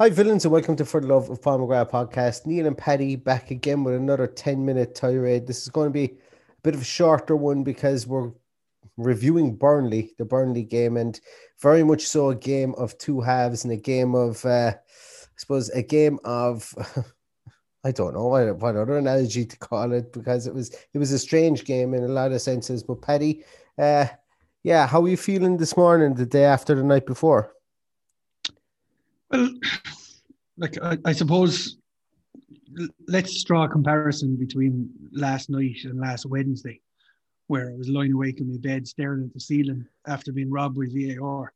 Hi villains, and welcome to For the Love of Pomegranate Podcast. Neil and Paddy back again with another 10-minute tirade. This is going to be a bit of a shorter one because we're reviewing Burnley, the Burnley game, and very much so a game of two halves and a game of, I don't know what other analogy to call it, because it was a strange game in a lot of senses. But Paddy, how are you feeling this morning, the day after the night before? Well, like I suppose, let's draw a comparison between last night and last Wednesday, where I was lying awake in my bed staring at the ceiling after being robbed by VAR.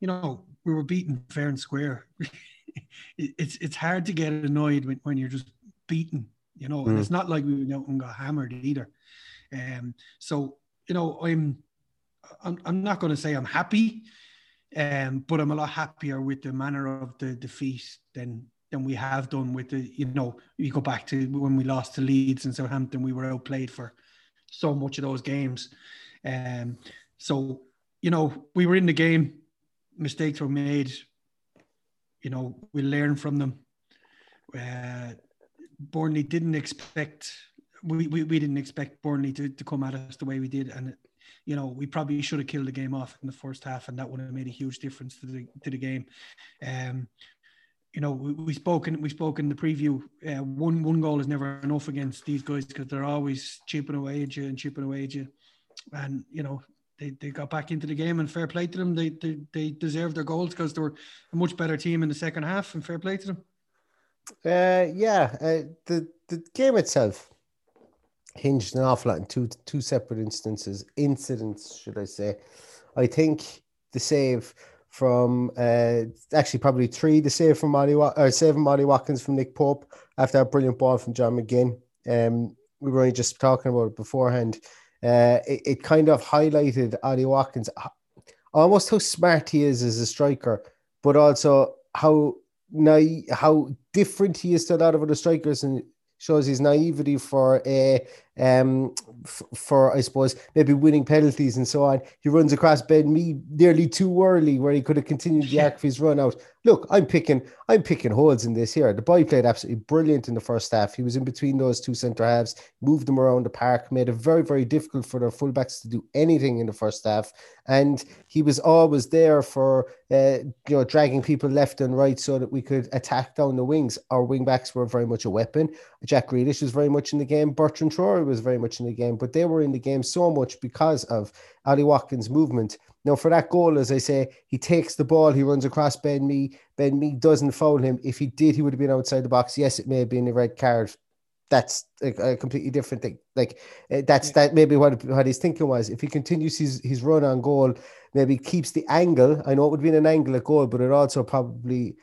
You know, we were beaten fair and square. It's hard to get annoyed when you're just beaten, you know, and it's not like we went out and got hammered either. So, you know, I'm not going to say I'm happy. But I'm a lot happier with the manner of the defeat than we have done with the, you know, you go back to when we lost to Leeds and Southampton, we were outplayed for so much of those games. So, you know, we were in the game, mistakes were made, you know, we learned from them. Burnley didn't expect, we didn't expect Burnley to come at us the way we did, and you know, we probably should have killed the game off in the first half, and that would have made a huge difference to the game. You know, we spoke in the preview. One goal is never enough against these guys because they're always chipping away at you, and you know they got back into the game, and fair play to them. They deserved their goals because they were a much better team in the second half, and fair play to them. The game itself hinged an awful lot in two separate incidents, should I say. I think the save from saving Ollie Watkins from Nick Pope after a brilliant ball from John McGinn. We were only just talking about it beforehand. It kind of highlighted Ollie Watkins, almost how smart he is as a striker, but also how different he is to a lot of other strikers, and shows his naivety for I suppose maybe winning penalties and so on. He runs across Ben Mee nearly too early, where he could have continued the act of his run out. Look, I'm picking holes in this here. The boy played absolutely brilliant in the first half. He was in between those two centre halves, moved them around the park, made it very, very difficult for their fullbacks to do anything in the first half, and he was always there for dragging people left and right so that we could attack down the wings. Our wing backs were very much a weapon. Jack Grealish was very much in the game. Bertrand Traoré was very much in the game, but they were in the game so much because of Ollie Watkins' movement. Now, for that goal, as I say, he takes the ball, he runs across Ben Mee. Ben Mee doesn't foul him. If he did, he would have been outside the box. Yes, it may have been a red card. That's a completely different thing. Like that maybe what his thinking was. If he continues his run on goal, maybe keeps the angle. I know it would be an angle at goal, but it also probably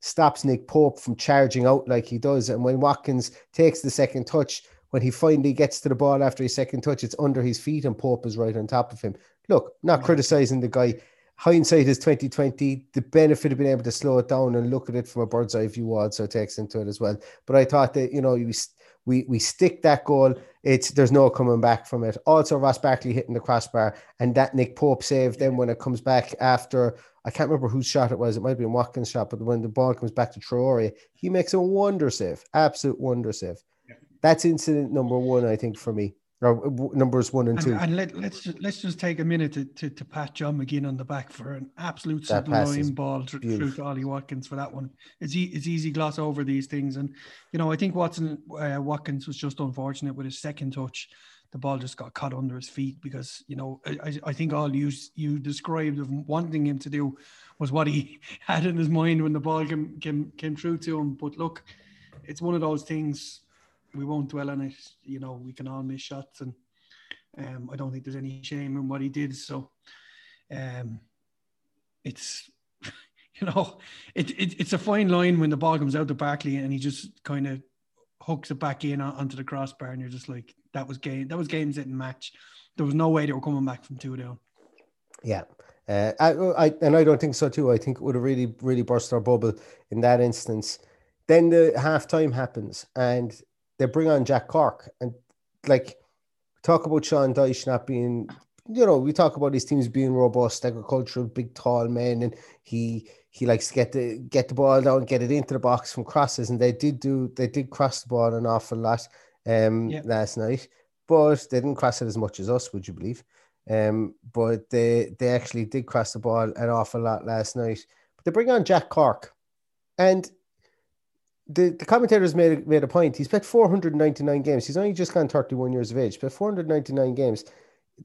stops Nick Pope from charging out like he does. And when Watkins takes the second touch, when he finally gets to the ball after his second touch, it's under his feet and Pope is right on top of him. Look, not criticising the guy. Hindsight is 20/20. The benefit of being able to slow it down and look at it from a bird's eye view also takes into it as well. But I thought that, you know, we stick that goal. There's no coming back from it. Also, Ross Barkley hitting the crossbar and that Nick Pope save. Then when it comes back after, I can't remember whose shot it was. It might have been Watkins' shot, but when the ball comes back to Traoré, he makes a wonder save, absolute wonder save. Yeah. That's incident number one, I think, for me. Numbers one and two. And let's just take a minute to pat John McGinn on the back for an absolute sublime ball through to Ollie Watkins for that one. It's easy gloss over these things. And, you know, I think Watkins was just unfortunate with his second touch. The ball just got caught under his feet because, you know, I think all you described of wanting him to do was what he had in his mind when the ball came through to him. But look, it's one of those things. We won't dwell on it. You know, we can all miss shots, and I don't think there's any shame in what he did. So it's, you know, it's a fine line when the ball comes out to Barkley and he just kind of hooks it back in onto the crossbar, and you're just like, that was game. That was game, set, and match. There was no way they were coming back from 2 down. Yeah. I don't think so too. I think it would have really, really burst our bubble in that instance. Then the halftime happens and they bring on Jack Cork, and like, talk about Sean Dyche not being, you know, we talk about these teams being robust, agricultural, big, tall men, and he likes to get the ball down, get it into the box from crosses, and they did cross the ball an awful lot last night, but they didn't cross it as much as us, would you believe? But they actually did cross the ball an awful lot last night. But they bring on Jack Cork, and The commentators made a point. He's played 499 games. He's only just gone 31 years of age, but 499 games.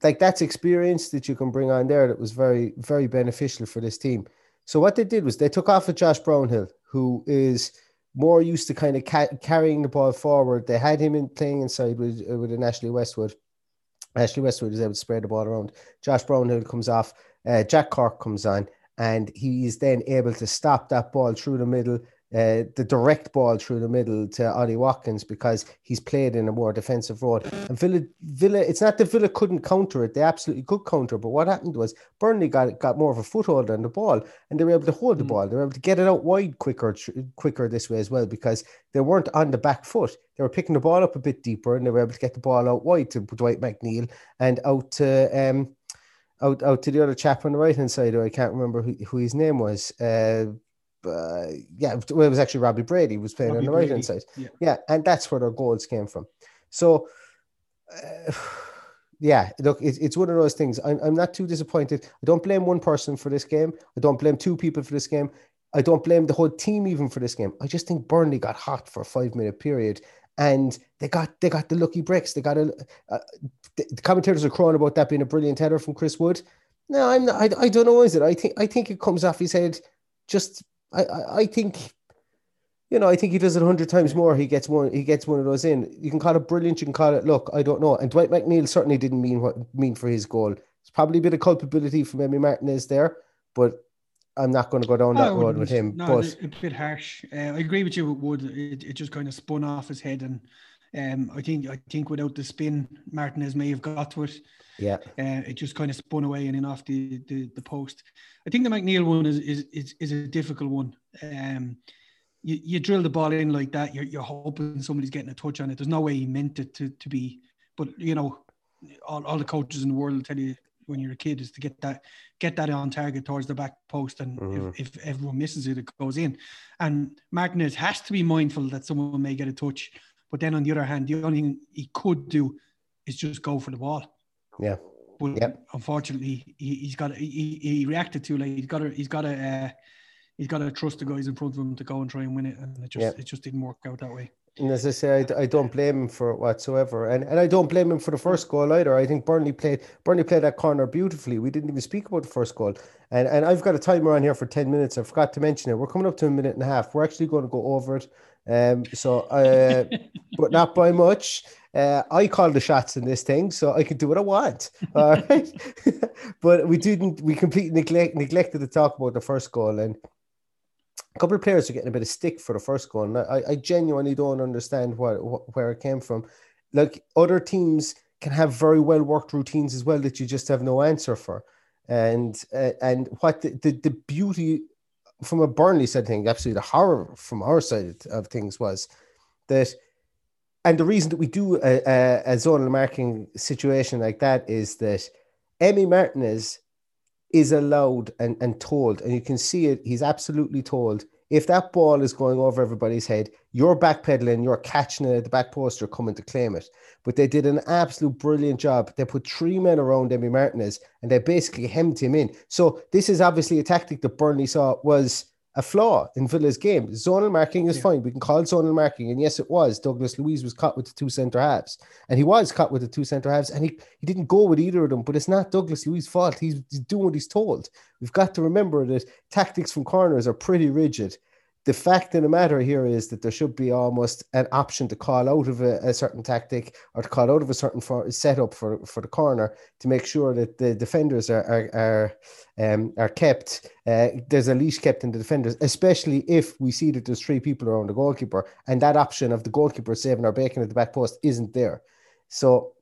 Like, that's experience that you can bring on there that was very, very beneficial for this team. So what they did was they took off at Josh Brownhill, who is more used to kind of carrying the ball forward. They had him in playing inside with an Ashley Westwood. Ashley Westwood is able to spread the ball around. Josh Brownhill comes off. Jack Cork comes on, and he is then able to stop that ball through the middle. The direct ball through the middle to Ollie Watkins, because he's played in a more defensive role. And Villa, it's not that Villa couldn't counter it. They absolutely could counter. But what happened was Burnley got more of a foothold on the ball, and they were able to hold the ball. They were able to get it out wide quicker this way as well, because they weren't on the back foot. They were picking the ball up a bit deeper, and they were able to get the ball out wide to Dwight McNeil and out to the other chap on the right-hand side, who I can't remember who his name was. It was actually Robbie Brady was playing on the right hand side. Yeah, and that's where their goals came from. So, look, it's one of those things. I'm not too disappointed. I don't blame one person for this game. I don't blame two people for this game. I don't blame the whole team even for this game. I just think Burnley got hot for a 5-minute period, and they got the lucky breaks. They got the commentators are crowing about that being a brilliant header from Chris Wood. No, I'm not. I don't know. Is it? I think it comes off his head. Just. I think, you know, I think he does it 100 times more. He gets one of those in. You can call it brilliant. You can call it luck. I don't know. And Dwight McNeil certainly didn't mean for his goal. It's probably a bit of culpability from Emi Martinez there, but I'm not going to go down that road with him. No, but a bit harsh. I agree with you. It would. It just kind of spun off his head, and I think without the spin, Martinez may have got to it. Yeah, it just kind of spun away in and off the post. I think the McNeil one is a difficult one. You drill the ball in like that, you're hoping somebody's getting a touch on it. There's no way he meant it to be, but you know, all the coaches in the world will tell you when you're a kid is to get that on target towards the back post, and if everyone misses it, it goes in. And Martinez has to be mindful that someone may get a touch, but then on the other hand, the only thing he could do is just go for the ball. Yeah, but unfortunately, he reacted too late. He's got to trust the guys in front of him to go and try and win it, and it just didn't work out that way. And as I say, I don't blame him for it whatsoever. And I don't blame him for the first goal either. I think Burnley played that corner beautifully. We didn't even speak about the first goal. And I've got a timer on here for 10 minutes. I forgot to mention it. We're coming up to a minute and a half. We're actually going to go over it. But not by much. I call the shots in this thing, so I can do what I want. All right. But we completely neglected to talk about the first goal. And a couple of players are getting a bit of stick for the first goal. And I genuinely don't understand where it came from. Like, other teams can have very well worked routines as well that you just have no answer for. And what the beauty from a Burnley side thing, absolutely the horror from our side of things was that, and the reason that we do a zonal marking situation like that is that Emi Martinez is allowed and told, and you can see it, he's absolutely told, if that ball is going over everybody's head, you're backpedaling, you're catching it at the back post, you're coming to claim it. But they did an absolute brilliant job. They put three men around Emi Martinez and they basically hemmed him in. So this is obviously a tactic that Burnley saw was a flaw in Villa's game. Zonal marking is fine. We can call zonal marking. And yes, it was. Douglas Luiz was caught with the two centre-halves. And he was caught with the two centre-halves. And he didn't go with either of them. But it's not Douglas Luiz's fault. He's doing what he's told. We've got to remember that tactics from corners are pretty rigid. The fact of the matter here is that there should be almost an option to call out of a certain tactic or to call out of a certain setup for the corner to make sure that the defenders are kept. There's a leash kept in the defenders, especially if we see that there's three people around the goalkeeper and that option of the goalkeeper saving or backing at the back post isn't there. So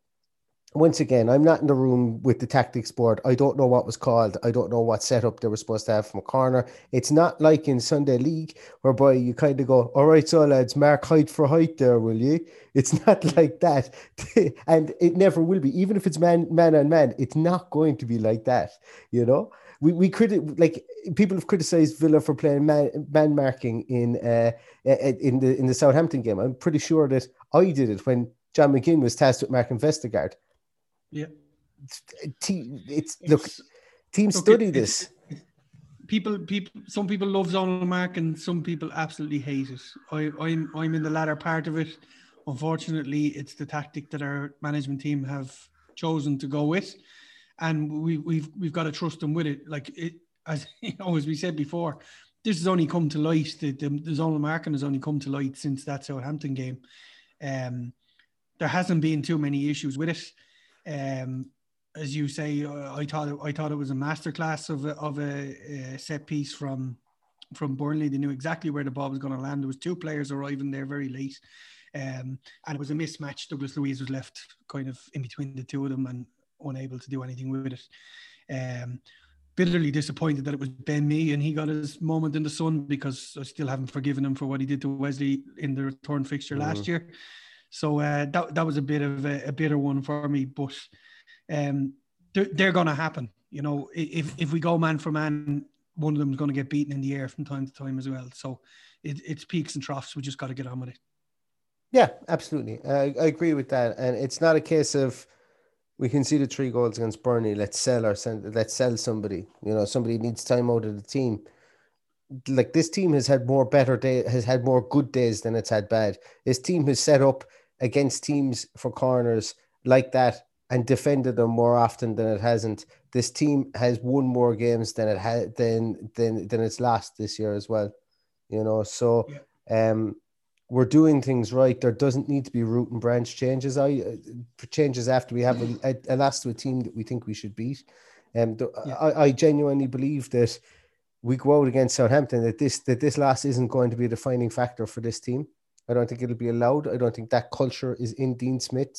once again, I'm not in the room with the tactics board. I don't know what was called. I don't know what setup they were supposed to have from a corner. It's not like in Sunday League whereby you kind of go, all right, so lads, mark height for height there, will you? It's not like that. And it never will be. Even if it's man on man, it's not going to be like that, you know? We people have criticised Villa for playing man marking in the Southampton game. I'm pretty sure that I did it when John McGinn was tasked with marking Vestergaard. Yeah, teams study this. People. Some people love zonal mark, and some people absolutely hate it. I'm in the latter part of it. Unfortunately, it's the tactic that our management team have chosen to go with, and we've got to trust them with it. Like it, as you know, as we said before, this has only come to light. The zonal marking has only come to light since that Southampton game. There hasn't been too many issues with it. As you say, I thought it was a masterclass of a set piece from Burnley. They knew exactly where the ball was going to land. There was two players arriving there very late, and it was a mismatch. Douglas Luiz was left kind of in between the two of them and unable to do anything with it. Bitterly disappointed that it was Ben Mee and he got his moment in the sun, because I still haven't forgiven him for what he did to Wesley in the return fixture last year. So that was a bit of a bitter one for me, but they're going to happen. You know, if we go man for man, one of them is going to get beaten in the air from time to time as well. So it's peaks and troughs. We just got to get on with it. Yeah, absolutely. I agree with that. And it's not a case of we can see the three goals against Burnley. Let's sell somebody. You know, somebody needs time out of the team. Like, this team has had more good days than it's had bad. This team has set up against teams for corners like that and defended them more often than it hasn't. This team has won more games than it had than it's lost this year as well, you know. So we're doing things right. There doesn't need to be root and branch changes. Changes after we have a loss to a team that we think we should beat. I genuinely believe that we go out against Southampton, that this loss isn't going to be a defining factor for this team. I don't think it'll be allowed. I don't think that culture is in Dean Smith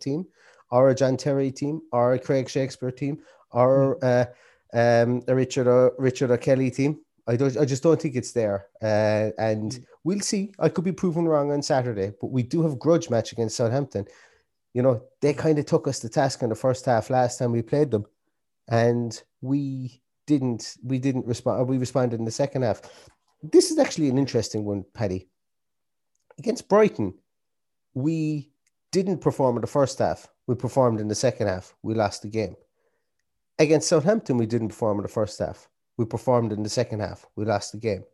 team, or a John Terry team, or a Craig Shakespeare team, or a Richard O'Kelly team. I just don't think it's there. And we'll see. I could be proven wrong on Saturday, but we do have grudge match against Southampton. You know, they kind of took us to task in the first half last time we played them, and we didn't respond. We responded in the second half. This is actually an interesting one, Paddy. Against Brighton, we didn't perform in the first half. We performed in the second half. We lost the game. Against Southampton, we didn't perform in the first half. We performed in the second half. We lost the game.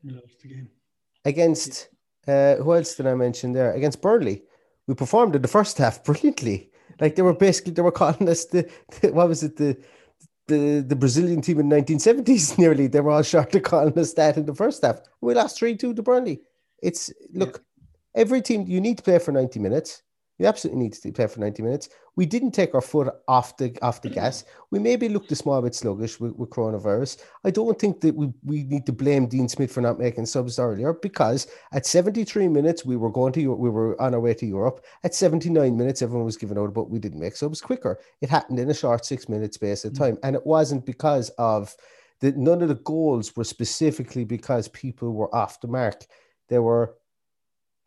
Against Who else did I mention there? Against Burnley, we performed in the first half brilliantly. Like they were calling us the Brazilian team in 1970s nearly. They were all short of calling us that in the first half. We lost 3-2 to Burnley. Every team, you need to play for 90 minutes. You absolutely need to play for 90 minutes. We didn't take our foot off the gas. We maybe looked a small bit sluggish with coronavirus. I don't think that we need to blame Dean Smith for not making subs earlier, because at 73 minutes we were on our way to Europe. At 79 minutes everyone was giving out, but we didn't make subs quicker. It happened in a short 6-minute space of time, and it wasn't because of that. None of the goals were specifically because people were off the mark. They were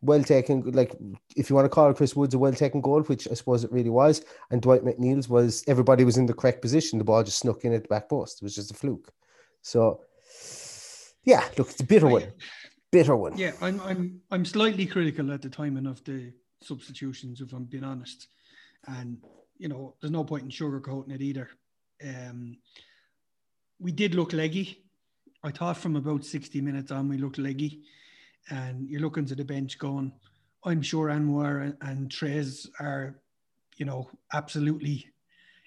well taken, like if you want to call Chris Wood's a well taken goal, which I suppose it really was, and Dwight McNeil's was everybody was in the correct position. The ball just snuck in at the back post. It was just a fluke. So, yeah, look, it's a bitter one. Bitter one. Yeah, I'm slightly critical at the timing of the substitutions, if I'm being honest. And you know, there's no point in sugarcoating it either. We did look leggy. I thought from about 60 minutes on, we looked leggy. And you're looking to the bench going, I'm sure Anwar and Trez are, absolutely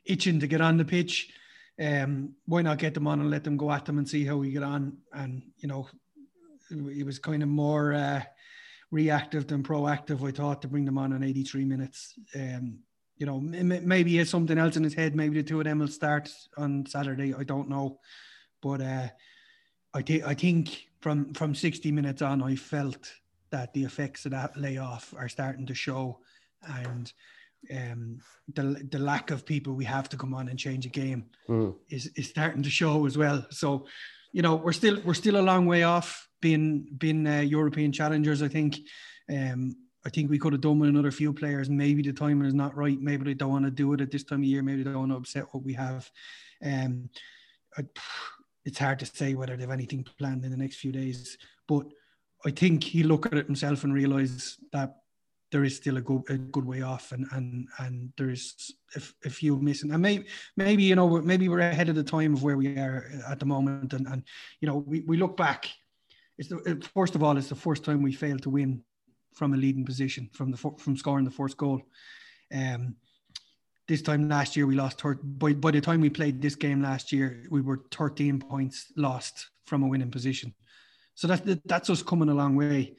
itching to get on the pitch. Why not get them on and let them go at them and see how we get on? And, it was kind of more reactive than proactive, I thought, to bring them on in 83 minutes. Maybe he has something else in his head. Maybe the two of them will start on Saturday. I don't know. But I think... From 60 minutes on, I felt that the effects of that layoff are starting to show, and the lack of people we have to come on and change a game is starting to show as well. So, we're still a long way off being European challengers, I think. I think we could have done with another few players. Maybe the timing is not right. Maybe they don't want to do it at this time of year. Maybe they don't want to upset what we have. It's hard to say whether they have anything planned in the next few days, but I think he'll look at it himself and realise that there is still a good way off, and there is a few missing. And maybe we're ahead of the time of where we are at the moment. And we look back. It's the first time we failed to win from a leading position from scoring the first goal. This time last year, we lost. By the time we played this game last year, we were 13 points lost from a winning position. So that's us coming a long way.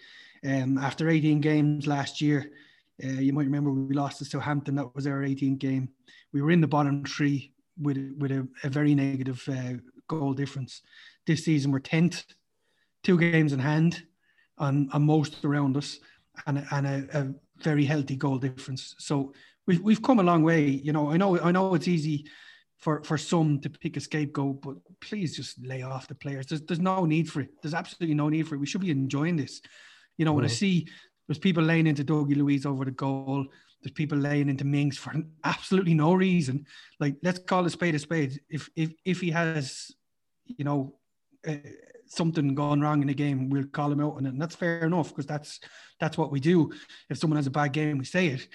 After 18 games last year, you might remember we lost to Southampton. That was our 18th game. We were in the bottom three with a very negative goal difference. This season, we're 10th, 2 games in hand on most around us, and a very healthy goal difference. So We've come a long way, I know it's easy for some to pick a scapegoat, but please just lay off the players. There's no need for it. There's absolutely no need for it. We should be enjoying this. When I see there's people laying into Douglas Luiz over the goal, there's people laying into Mings for absolutely no reason. Like, let's call a spade a spade. If he has, something gone wrong in the game, we'll call him out on it. And that's fair enough, because that's what we do. If someone has a bad game, we say it.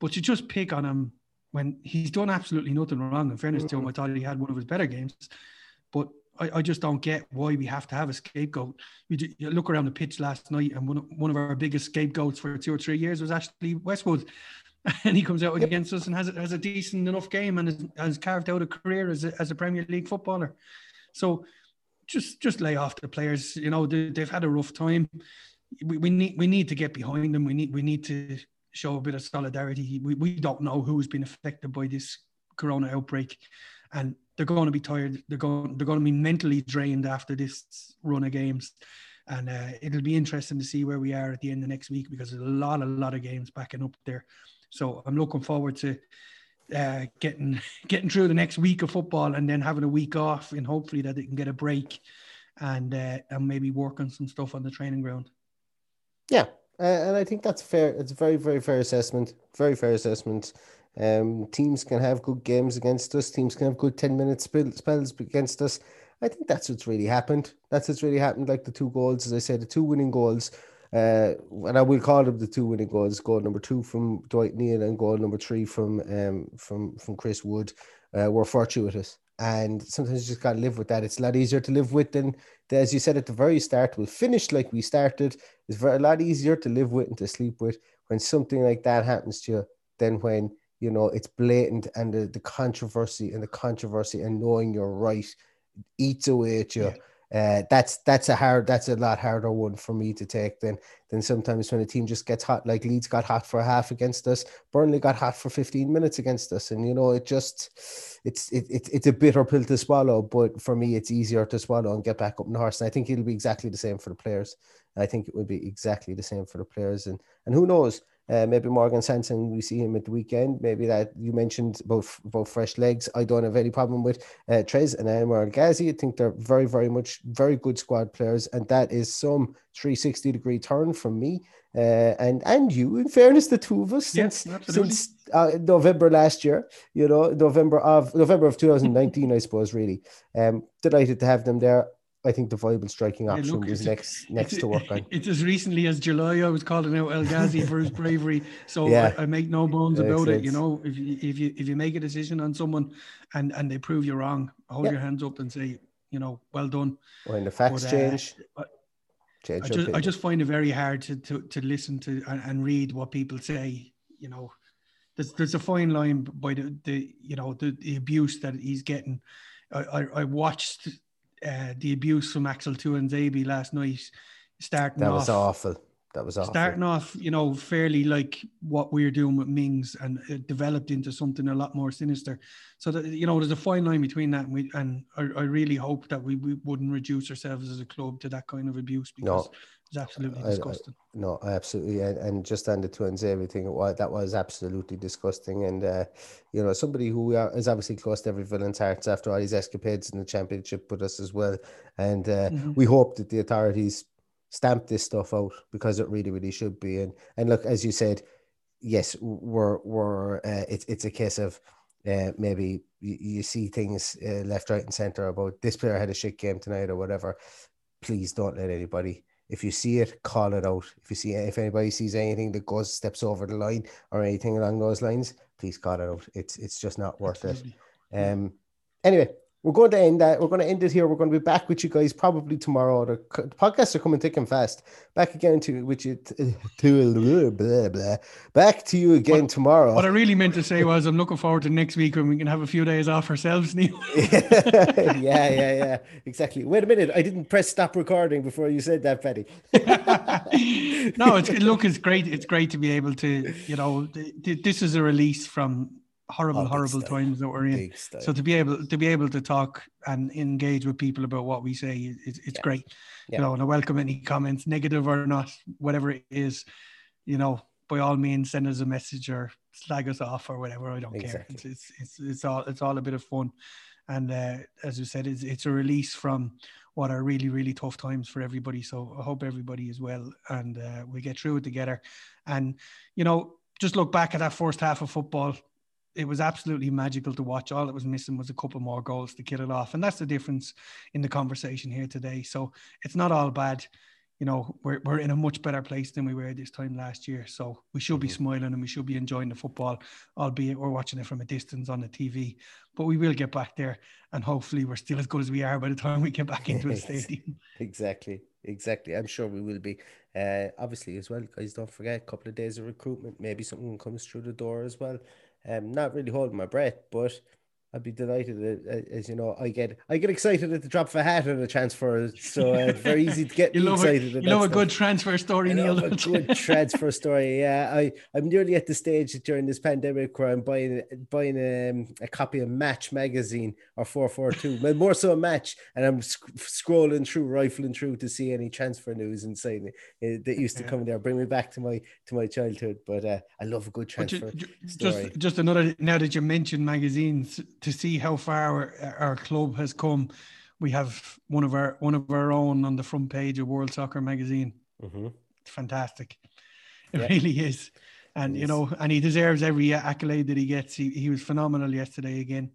But you just pick on him when he's done absolutely nothing wrong. In fairness to him, I thought he had one of his better games. But I just don't get why we have to have a scapegoat. You look around the pitch last night, and one of our biggest scapegoats for 2 or 3 years was actually Westwood. And he comes out against us and has a decent enough game, and has carved out a career as a Premier League footballer. So just lay off the players. They've had a rough time. We need to get behind them. We need to show a bit of solidarity. We don't know who's been affected by this corona outbreak, and they're going to be tired. They're going to be mentally drained after this run of games, and it'll be interesting to see where we are at the end of next week, because there's a lot of games backing up there. So I'm looking forward to getting through the next week of football, and then having a week off, and hopefully that they can get a break and maybe work on some stuff on the training ground. Yeah. And I think that's fair. It's a very, very fair assessment. Very fair assessment. Teams can have good games against us. Teams can have good 10-minute spells against us. I think that's what's really happened. Like the 2 goals, as I said, the 2 winning goals. And I will call them the 2 winning goals. Goal number 2 from Dwight Neal and goal number 3 from Chris Wood were fortuitous. And sometimes you just got to live with that. It's a lot easier to live with than, as you said at the very start, we'll finish like we started. It's a lot easier to live with and to sleep with when something like that happens to you than when, you know, it's blatant and the controversy and knowing you're right eats away at you. Yeah. That's a lot harder one for me to take than sometimes when a team just gets hot, like Leeds got hot for a half against us. Burnley got hot for 15 minutes against us. And, you know, it's a bitter pill to swallow, but for me, it's easier to swallow and get back up in the horse. And I think it'll be exactly the same for the players. And who knows, maybe Morgan Sanson, we see him at the weekend. Maybe that you mentioned both fresh legs. I don't have any problem with Trez and El Ghazi. I think they're very, very much very good squad players. And that is some 360-degree turn from me and you, in fairness, the two of us since November last year, you know, November of 2019, I suppose, really. Delighted to have them there. I think the viable striking option is next to work on. It's as recently as July, I was calling out El Ghazi for his bravery. So yeah. I make no bones about it. You know, if you make a decision on someone and they prove you wrong, hold your hands up and say, you know, well done. When the facts change. I just find it very hard to listen to and read what people say. You know, there's a fine line by the abuse that he's getting. I watched. The abuse from Axel Tuanzebe last night, That was awful. Starting off, you know, fairly like what we were doing with Mings, and it developed into something a lot more sinister. So, that, you know, there's a fine line between that, and I really hope that we wouldn't reduce ourselves as a club to that kind of abuse, because it's absolutely disgusting. Absolutely. And just on the Tuanzebe thing, that was absolutely disgusting. And, you know, somebody who is obviously close to every villain's hearts after all his escapades in the championship with us as well. And we hope that the authorities stamp this stuff out, because it really, really should be. And look, as you said, yes, we're it's a case of maybe you see things left, right, and centre about this player had a shit game tonight or whatever. Please don't let anybody. If you see it, call it out. If anybody sees anything that steps over the line or anything along those lines, please call it out. It's just not worth it. Anyway. We're going to end that. We're going to end it here. We're going to be back with you guys probably tomorrow. The podcasts are coming thick and fast. Back again back to you again tomorrow. What I really meant to say was I'm looking forward to next week when we can have a few days off ourselves, Neil. Yeah. Exactly. Wait a minute. I didn't press stop recording before you said that, Patty. No, it's great. It's great to be able to, you know, this is a release from horrible times that we're in. So to be able to talk and engage with people about what we say, it's great. Yeah. You know, and I welcome any comments, negative or not, whatever it is. You know, by all means, send us a message or slag us off or whatever. I don't care. It's all a bit of fun. And as you said, it's a release from what are really, really tough times for everybody. So I hope everybody is well, and we get through it together. And, you know, just look back at that first half of football. It was absolutely magical to watch. All it was missing was a couple more goals to kill it off. And that's the difference in the conversation here today. So it's not all bad. You know, we're in a much better place than we were this time last year. So we should be smiling and we should be enjoying the football, albeit we're watching it from a distance on the TV. But we will get back there, and hopefully we're still as good as we are by the time we get back into the stadium. Exactly. I'm sure we will be. Obviously as well, guys, don't forget, a couple of days of recruitment. Maybe something comes through the door as well. I'm not really holding my breath, but I'd be delighted. As you know, I get excited at the drop of a hat at a transfer, so it's very easy to get excited. You know, a good transfer story, Neil. A good transfer story, yeah. I'm nearly at the stage during this pandemic where I'm buying a copy of Match magazine or 442, but more so Match, and I'm scrolling through, rifling through to see any transfer news inside that used to come in there, bring me back to my childhood. But I love a good transfer story. Just another. Now that you mentioned magazines, to see how far our club has come, we have one of our own on the front page of World Soccer Magazine. It's fantastic. It really is. And you know, and he deserves every accolade that he gets. He was phenomenal yesterday again,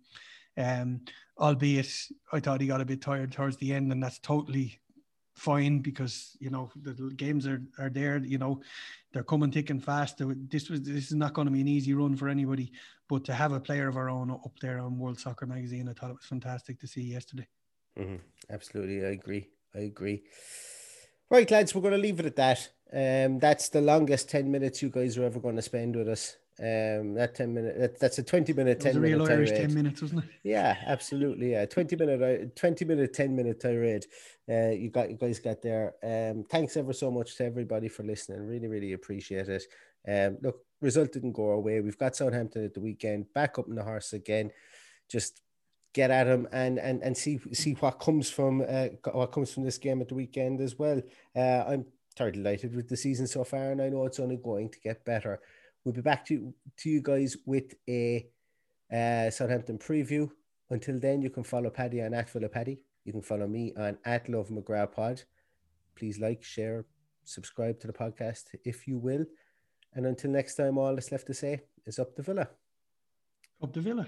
albeit I thought he got a bit tired towards the end, and that's totally fine, because you know the games are there. You know, they're coming thick and fast. This is not going to be an easy run for anybody. But to have a player of our own up there on World Soccer Magazine, I thought it was fantastic to see yesterday. Mm-hmm. Absolutely, I agree. Right, lads, we're going to leave it at that. That's the longest 10 minutes you guys are ever going to spend with us. That 10 minute, that's a 20-minute 10-minute real Irish tirade. 10 minutes, wasn't it? Yeah, absolutely. Yeah, 20-minute 10-minute tirade. You guys got there. Thanks ever so much to everybody for listening. Really, really appreciate it. Look, result didn't go our way. We've got Southampton at the weekend. Back up in the horse again. Just get at them and see what comes from this game at the weekend as well. I'm thoroughly delighted with the season so far, and I know it's only going to get better. We'll be back to you guys with a Southampton preview. Until then, you can follow Paddy on @PhilipPaddy. You can follow me on @LoveMcGrawPod. Please like, share, subscribe to the podcast if you will. And until next time, all that's left to say is up the Villa. Up the Villa.